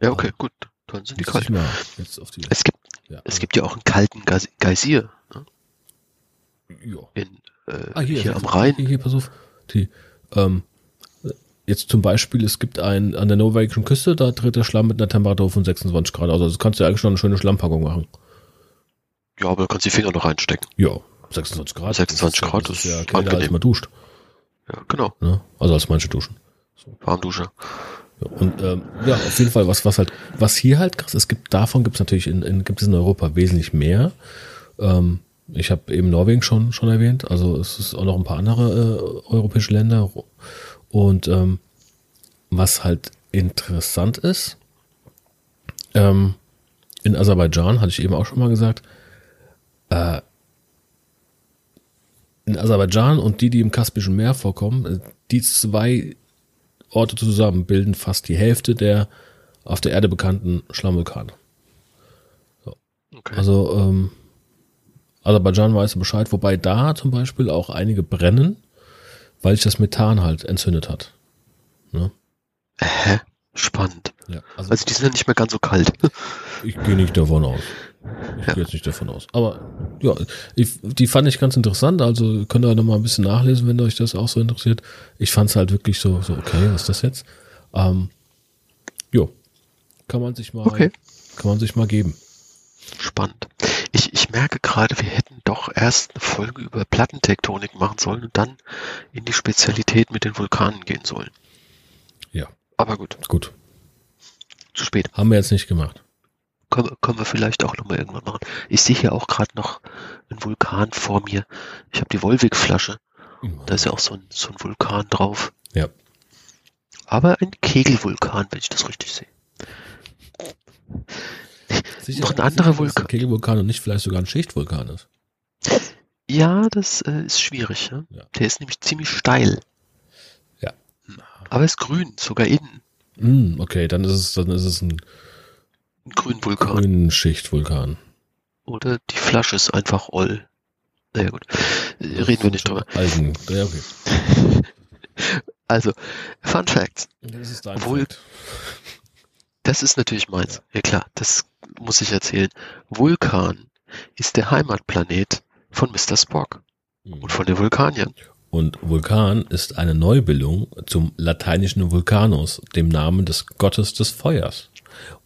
Ja, okay, gut. Dann sind die kalt. Jetzt auf die es, gibt, ja. es gibt ja auch einen kalten Geysir. Ne? Ja. In, äh, ah, hier, hier am Rhein. Hier, hier, pass auf. Die, ähm, jetzt zum Beispiel, es gibt einen an der norwegischen Küste, da tritt der Schlamm mit einer Temperatur von sechsundzwanzig Grad aus. Also kannst du ja eigentlich schon eine schöne Schlammpackung machen. Ja, aber du kannst die Finger noch reinstecken. Ja, sechsundzwanzig Grad. sechsundzwanzig Grad ist ja kälter, als man duscht. Ja, genau. Ne? Also als manche duschen. So. Warmdusche. Und ähm, ja, auf jeden Fall, was, was halt, was hier halt krass ist, gibt, davon gibt es natürlich in, in, gibt es in Europa wesentlich mehr. Ähm, ich habe eben Norwegen schon, schon erwähnt, also es ist auch noch ein paar andere äh, europäische Länder. Und ähm, was halt interessant ist, ähm, in Aserbaidschan, hatte ich eben auch schon mal gesagt, äh, in Aserbaidschan und die, die im Kaspischen Meer vorkommen, die zwei Orte zusammen bilden fast die Hälfte der auf der Erde bekannten Schlammvulkane. So. Okay. Also ähm, Aserbaidschan weiß Bescheid, wobei da zum Beispiel auch einige brennen, weil sich das Methan halt entzündet hat. Ne? Äh, spannend. Ja, also, also die sind ja nicht mehr ganz so kalt. Ich gehe nicht davon aus. Ich ja. gehe jetzt nicht davon aus. Aber ja, ich, die fand ich ganz interessant. Also könnt ihr nochmal ein bisschen nachlesen, wenn euch das auch so interessiert. Ich fand es halt wirklich so, so, okay, was ist das jetzt? Ähm, jo, kann man sich mal, okay. kann man sich mal geben. Spannend. Ich, ich merke gerade, wir hätten doch erst eine Folge über Plattentektonik machen sollen und dann in die Spezialität mit den Vulkanen gehen sollen. Ja. Aber gut. Gut. Zu spät. Haben wir jetzt nicht gemacht. Können, können wir vielleicht auch nochmal irgendwann machen. Ich sehe hier auch gerade noch einen Vulkan vor mir. Ich habe die Wolwig-Flasche. Mhm. Da ist ja auch so ein, so ein Vulkan drauf. Ja. Aber ein Kegelvulkan, wenn ich das richtig sehe. Sicher, noch ein anderer Vulkan. Ein Kegelvulkan und nicht vielleicht sogar ein Schichtvulkan ist. Ja, das äh, ist schwierig. Ja? Ja. Der ist nämlich ziemlich steil. Ja. Aber ist grün, sogar innen. Mm, okay, dann ist es, dann ist es ein, ein Grünvulkan. Grün Schichtvulkan. Oder die Flasche ist einfach oll. Naja gut, reden wir nicht drüber. Algen. Ja, okay. Also, Fun Facts. Das ist dein Vul- Fact. Das ist natürlich meins. Ja. Ja klar, das muss ich erzählen. Vulkan ist der Heimatplanet von Mister Spock mhm. und von den Vulkaniern. Und Vulkan ist eine Neubildung zum lateinischen Vulcanus, dem Namen des Gottes des Feuers.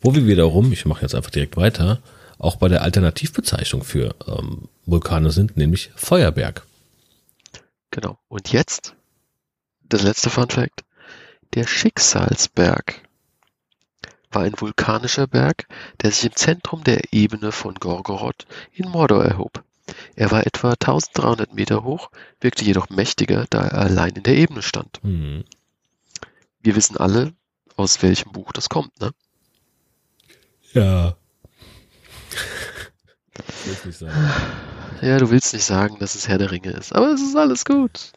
Wo wir wiederum, ich mache jetzt einfach direkt weiter, auch bei der Alternativbezeichnung für ähm, Vulkane sind, nämlich Feuerberg. Genau. Und jetzt, das letzte Fun Fact, der Schicksalsberg war ein vulkanischer Berg, der sich im Zentrum der Ebene von Gorgoroth in Mordor erhob. Er war etwa dreizehnhundert Meter hoch, wirkte jedoch mächtiger, da er allein in der Ebene stand. Mhm. Wir wissen alle, aus welchem Buch das kommt, ne? Ja. Ich will's nicht sagen. Ja, du willst nicht sagen, dass es Herr der Ringe ist, aber es ist alles gut.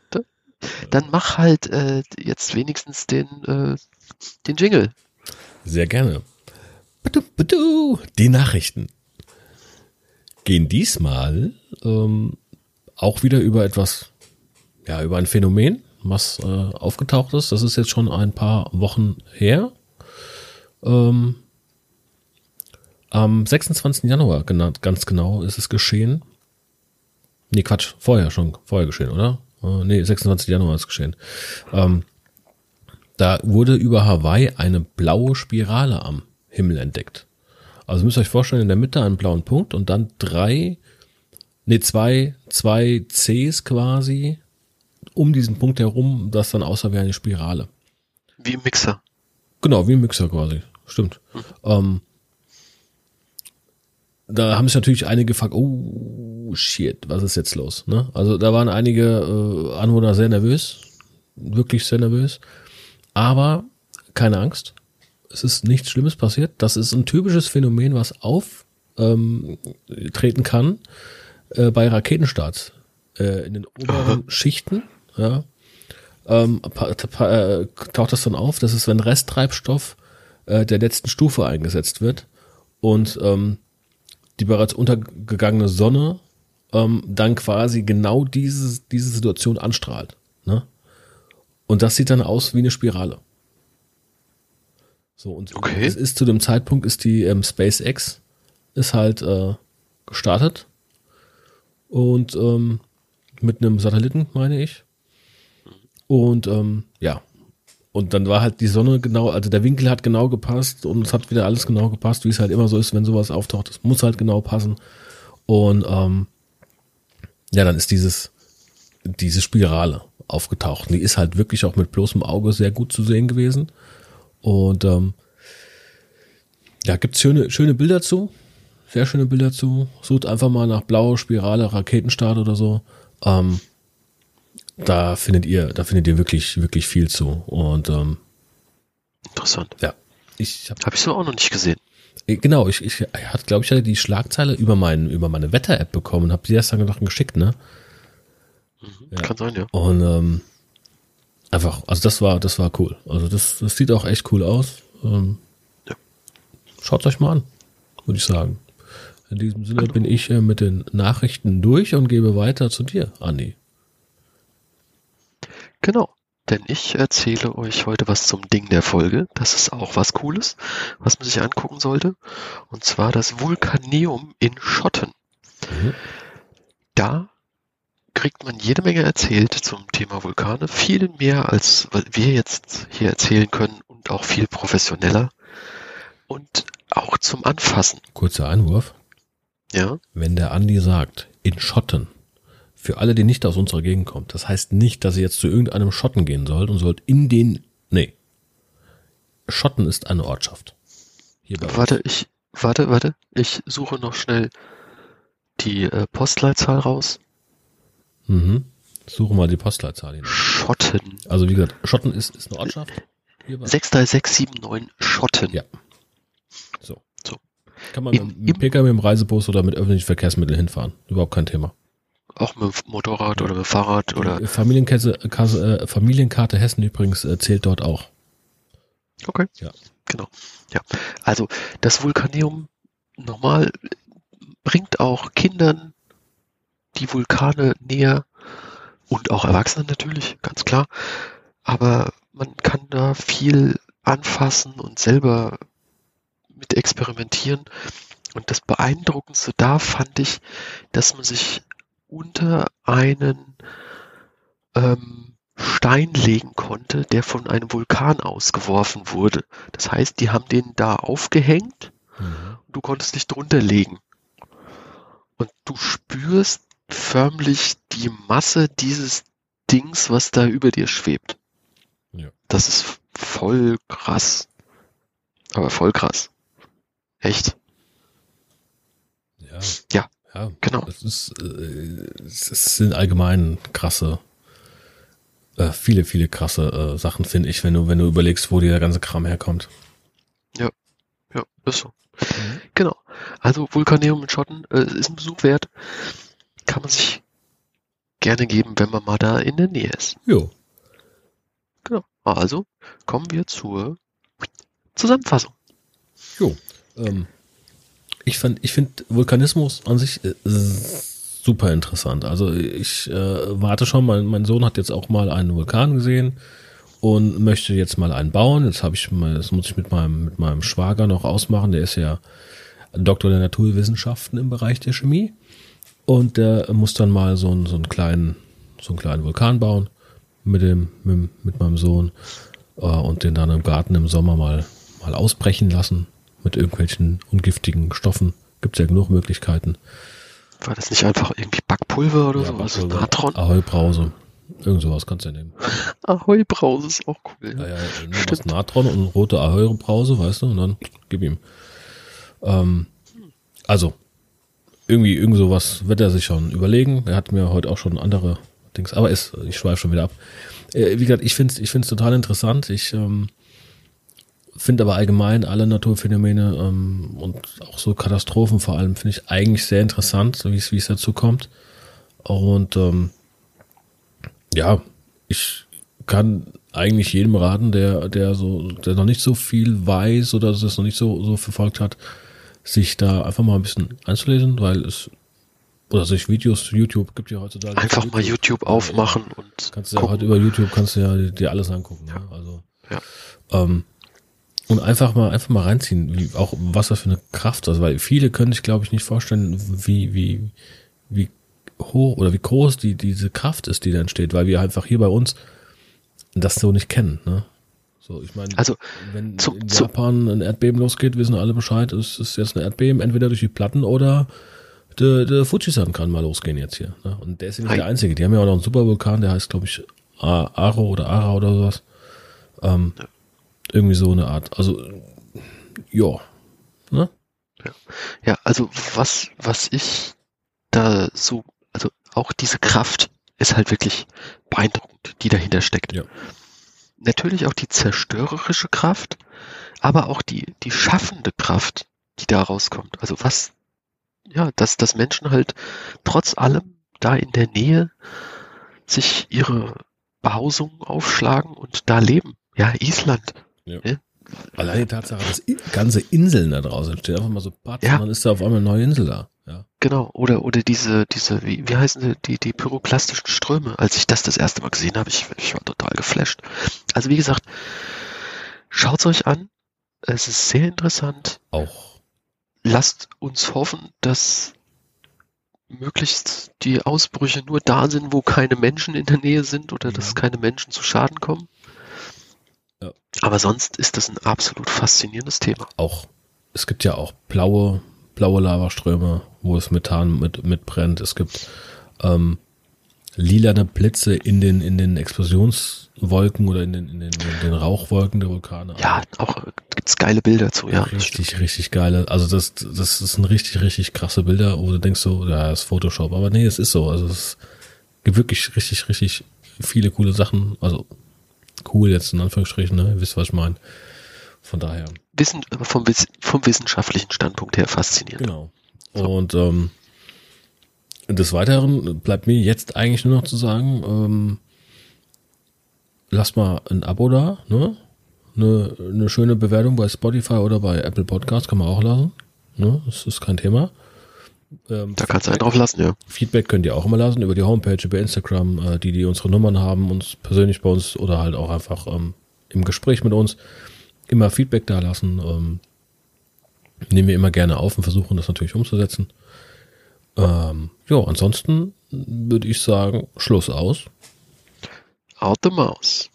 Dann mach halt äh, jetzt wenigstens den, äh, den Jingle. Sehr gerne. Die Nachrichten gehen diesmal ähm, auch wieder über etwas, ja, über ein Phänomen, was äh, aufgetaucht ist. Das ist jetzt schon ein paar Wochen her. Ähm, am sechsundzwanzigsten Januar, genau, ganz genau, ist es geschehen. Nee, Quatsch, vorher schon, vorher geschehen, oder? Äh, nee, sechsundzwanzigsten Januar ist geschehen. Ähm, da wurde über Hawaii eine blaue Spirale am Himmel entdeckt. Also müsst ihr euch vorstellen, in der Mitte einen blauen Punkt und dann drei, nee, zwei, zwei Cs quasi um diesen Punkt herum, das dann aussah wie eine Spirale. Wie im Mixer. Genau, wie im Mixer quasi. Stimmt. Hm. Ähm, da haben sich natürlich einige gefragt, oh shit, was ist jetzt los? Ne? Also da waren einige äh, Anwohner sehr nervös, wirklich sehr nervös. Aber keine Angst. Es ist nichts Schlimmes passiert. Das ist ein typisches Phänomen, was auftreten kann äh, bei Raketenstarts äh, in den oberen Aha. Schichten. Ja, ähm, pa- pa- taucht das dann auf. Das ist, wenn Resttreibstoff äh, der letzten Stufe eingesetzt wird und ähm, die bereits untergegangene Sonne ähm, dann quasi genau dieses, diese Situation anstrahlt. Ne? Und das sieht dann aus wie eine Spirale. So, und okay. es ist zu dem Zeitpunkt ist die ähm, SpaceX ist halt äh, gestartet und ähm, mit einem Satelliten, meine ich. Und ähm, ja, und dann war halt die Sonne genau, also der Winkel hat genau gepasst und es hat wieder alles genau gepasst, wie es halt immer so ist, wenn sowas auftaucht. Es muss halt genau passen. Und ähm, ja, dann ist dieses diese Spirale aufgetaucht. Und die ist halt wirklich auch mit bloßem Auge sehr gut zu sehen gewesen. Und ähm, ja, gibt's schöne, schöne Bilder zu, sehr schöne Bilder zu. Sucht einfach mal nach blaue Spirale, Raketenstart oder so. Ähm, da findet ihr, da findet ihr wirklich, wirklich viel zu. Und ähm, interessant. Ja, ich habe hab ich so auch noch nicht gesehen. Genau, ich, ich, ich hatte, glaube ich, hatte die Schlagzeile über meinen, über meine Wetter-App bekommen und habe die erst dann noch geschickt, ne? Mhm, ja. Kann sein, ja. Und ähm, einfach, also das war, das war cool. Also das, das sieht auch echt cool aus. Ähm, ja. Schaut euch mal an, würde ich sagen. In diesem Sinne bin ich äh, mit den Nachrichten durch und gebe weiter zu dir, Andi. Genau. denn ich erzähle euch heute was zum Ding der Folge. Das ist auch was Cooles, was man sich angucken sollte. Und zwar das Vulkaneum in Schotten. Mhm. Da kriegt man jede Menge erzählt zum Thema Vulkane. Viel mehr, als wir jetzt hier erzählen können und auch viel professioneller. Und auch zum Anfassen. Kurzer Einwurf. Ja. Wenn der Andi sagt, in Schotten, für alle, die nicht aus unserer Gegend kommt, das heißt nicht, dass ihr jetzt zu irgendeinem Schotten gehen sollt und sollt in den, nee. Schotten ist eine Ortschaft. Hier bei warte, uns. ich, warte, warte, ich suche noch schnell die äh, Postleitzahl raus. Mhm. Suche mal die Postleitzahl hin. Schotten. Also wie gesagt, Schotten ist, ist eine Ortschaft. sechs drei sechs sieben neun Schotten. Ja. So. so. Kann man in, mit dem P K W, mit dem Reisebus oder mit öffentlichen Verkehrsmitteln hinfahren. Überhaupt kein Thema. Auch mit dem Motorrad oder mit dem Fahrrad oder. Familienkarte, Kasse, Familienkarte Hessen übrigens zählt dort auch. Okay. Ja. Genau. Ja. Also das Vulkaneum nochmal bringt auch Kindern die Vulkane näher und auch Erwachsenen natürlich, ganz klar. Aber man kann da viel anfassen und selber mit experimentieren. Und das Beeindruckendste da fand ich, dass man sich unter einen ähm, Stein legen konnte, der von einem Vulkan ausgeworfen wurde. Das heißt, die haben den da aufgehängt mhm. und du konntest dich drunter legen. Und du spürst förmlich die Masse dieses Dings, was da über dir schwebt. Ja. Das ist voll krass. Aber voll krass. Echt? Ja. Ja, ja genau. Es ist, äh, es sind allgemein krasse, äh, viele, viele krasse äh, Sachen, finde ich, wenn du, wenn du überlegst, wo der ganze Kram herkommt. Ja, ja, ist so. Mhm. Genau. Also Vulkaneum in Schotten äh, ist ein Besuch wert. Kann man sich gerne geben, wenn man mal da in der Nähe ist. Jo. Genau. Also kommen wir zur Zusammenfassung. Jo. Ähm, ich fand, ich finde Vulkanismus an sich äh, super interessant. Also ich äh, warte schon, mein, mein Sohn hat jetzt auch mal einen Vulkan gesehen und möchte jetzt mal einen bauen. Jetzt habe ich mal, das muss ich mit meinem, mit meinem Schwager noch ausmachen. Der ist ja Doktor der Naturwissenschaften im Bereich der Chemie. Und der muss dann mal so einen, so einen kleinen, so einen kleinen Vulkan bauen mit dem, mit, mit meinem Sohn äh, und den dann im Garten im Sommer mal, mal ausbrechen lassen mit irgendwelchen ungiftigen Stoffen. Gibt es ja genug Möglichkeiten. War das nicht einfach irgendwie Backpulver oder ja, so? Also Natron? Ahoi-Brause. Irgend sowas kannst du ja nehmen. Ahoi-Brause ist auch cool. Ja, ja, ja was Natron und rote Ahoi-Brause, weißt du, und dann gib ihm. Ähm, also Irgendwie, irgend sowas wird er sich schon überlegen. Er hat mir heute auch schon andere Dings, aber ist, ich schweife schon wieder ab. Wie gesagt, ich finde es ich find's total interessant. Ich ähm, finde aber allgemein alle Naturphänomene ähm, und auch so Katastrophen vor allem, finde ich eigentlich sehr interessant, so wie es dazu kommt. Und ähm, ja, ich kann eigentlich jedem raten, der, der so, der noch nicht so viel weiß oder das noch nicht so, so verfolgt hat, sich da einfach mal ein bisschen einzulesen, weil es, oder sich Videos, YouTube gibt ja heutzutage. Einfach YouTube. Mal YouTube aufmachen ja, und kannst du ja heute über YouTube kannst du ja dir alles angucken. Ja. Ne? Also, ja. Ähm, und einfach mal, einfach mal reinziehen, wie, auch was das für eine Kraft ist, weil viele können sich, glaube ich, nicht vorstellen, wie, wie, wie hoch oder wie groß die, diese Kraft ist, die da entsteht, weil wir einfach hier bei uns das so nicht kennen, ne? So, ich meine, also, wenn zu, in Japan ein Erdbeben losgeht, wissen alle Bescheid, es ist jetzt ein Erdbeben, entweder durch die Platten oder der de Fujisan kann mal losgehen jetzt hier. Ne? Und der ist ja nicht der Einzige. Die haben ja auch noch einen Supervulkan, der heißt, glaube ich, Aro oder Ara oder sowas. Ähm, ja. Irgendwie so eine Art. Also, ja. Ne? Ja. Ja, also was, was ich da so, also auch diese Kraft ist halt wirklich beeindruckend, die dahinter steckt. Ja. Natürlich auch die zerstörerische Kraft, aber auch die, die schaffende Kraft, die da rauskommt. Also was, ja, dass, dass Menschen halt trotz allem da in der Nähe sich ihre Behausungen aufschlagen und da leben. Ja, Island. Ja. Ja. Allein die Tatsache, dass ganze Inseln da draußen stehen, einfach mal so, Batman, ja. Ist da auf einmal eine neue Insel da. Ja. Genau, oder, oder diese, diese, wie, wie heißen sie, die, die pyroklastischen Ströme. Als ich das das erste Mal gesehen habe, ich, ich war total geflasht. Also wie gesagt, schaut es euch an. Es ist sehr interessant. Auch. Lasst uns hoffen, dass möglichst die Ausbrüche nur da sind, wo keine Menschen in der Nähe sind oder ja. dass keine Menschen zu Schaden kommen. Ja. Aber sonst ist das ein absolut faszinierendes Thema. Auch. Es gibt ja auch blaue... blaue Lavaströme, wo es Methan mit, mit brennt. Es gibt ähm, lilane Blitze in den, in den Explosionswolken oder in den, in den, in den Rauchwolken der Vulkane. Ja, auch gibt es geile Bilder zu, ja. Richtig, richtig geile. Also das, das sind richtig, richtig krasse Bilder, wo du denkst so, ja, das ist Photoshop. Aber nee, es ist so. Also es gibt wirklich richtig, richtig viele coole Sachen. Also cool jetzt in Anführungsstrichen, ne? Ihr wisst, was ich meine. Von daher. Wissen, vom, vom wissenschaftlichen Standpunkt her faszinierend. Genau. So. Und ähm, des Weiteren bleibt mir jetzt eigentlich nur noch zu sagen, ähm, lasst mal ein Abo da, ne? Eine, eine schöne Bewertung bei Spotify oder bei Apple Podcasts kann man auch lassen. Ne? Das ist kein Thema. Ähm, da kannst du einen drauf lassen, ja. Feedback könnt ihr auch immer lassen, über die Homepage, über Instagram, äh, die, die unsere Nummern haben, uns persönlich bei uns oder halt auch einfach ähm, im Gespräch mit uns. Immer Feedback da lassen, ähm, nehmen wir immer gerne auf und versuchen das natürlich umzusetzen. Ähm, ja, ansonsten würde ich sagen, Schluss aus. Out the mouse.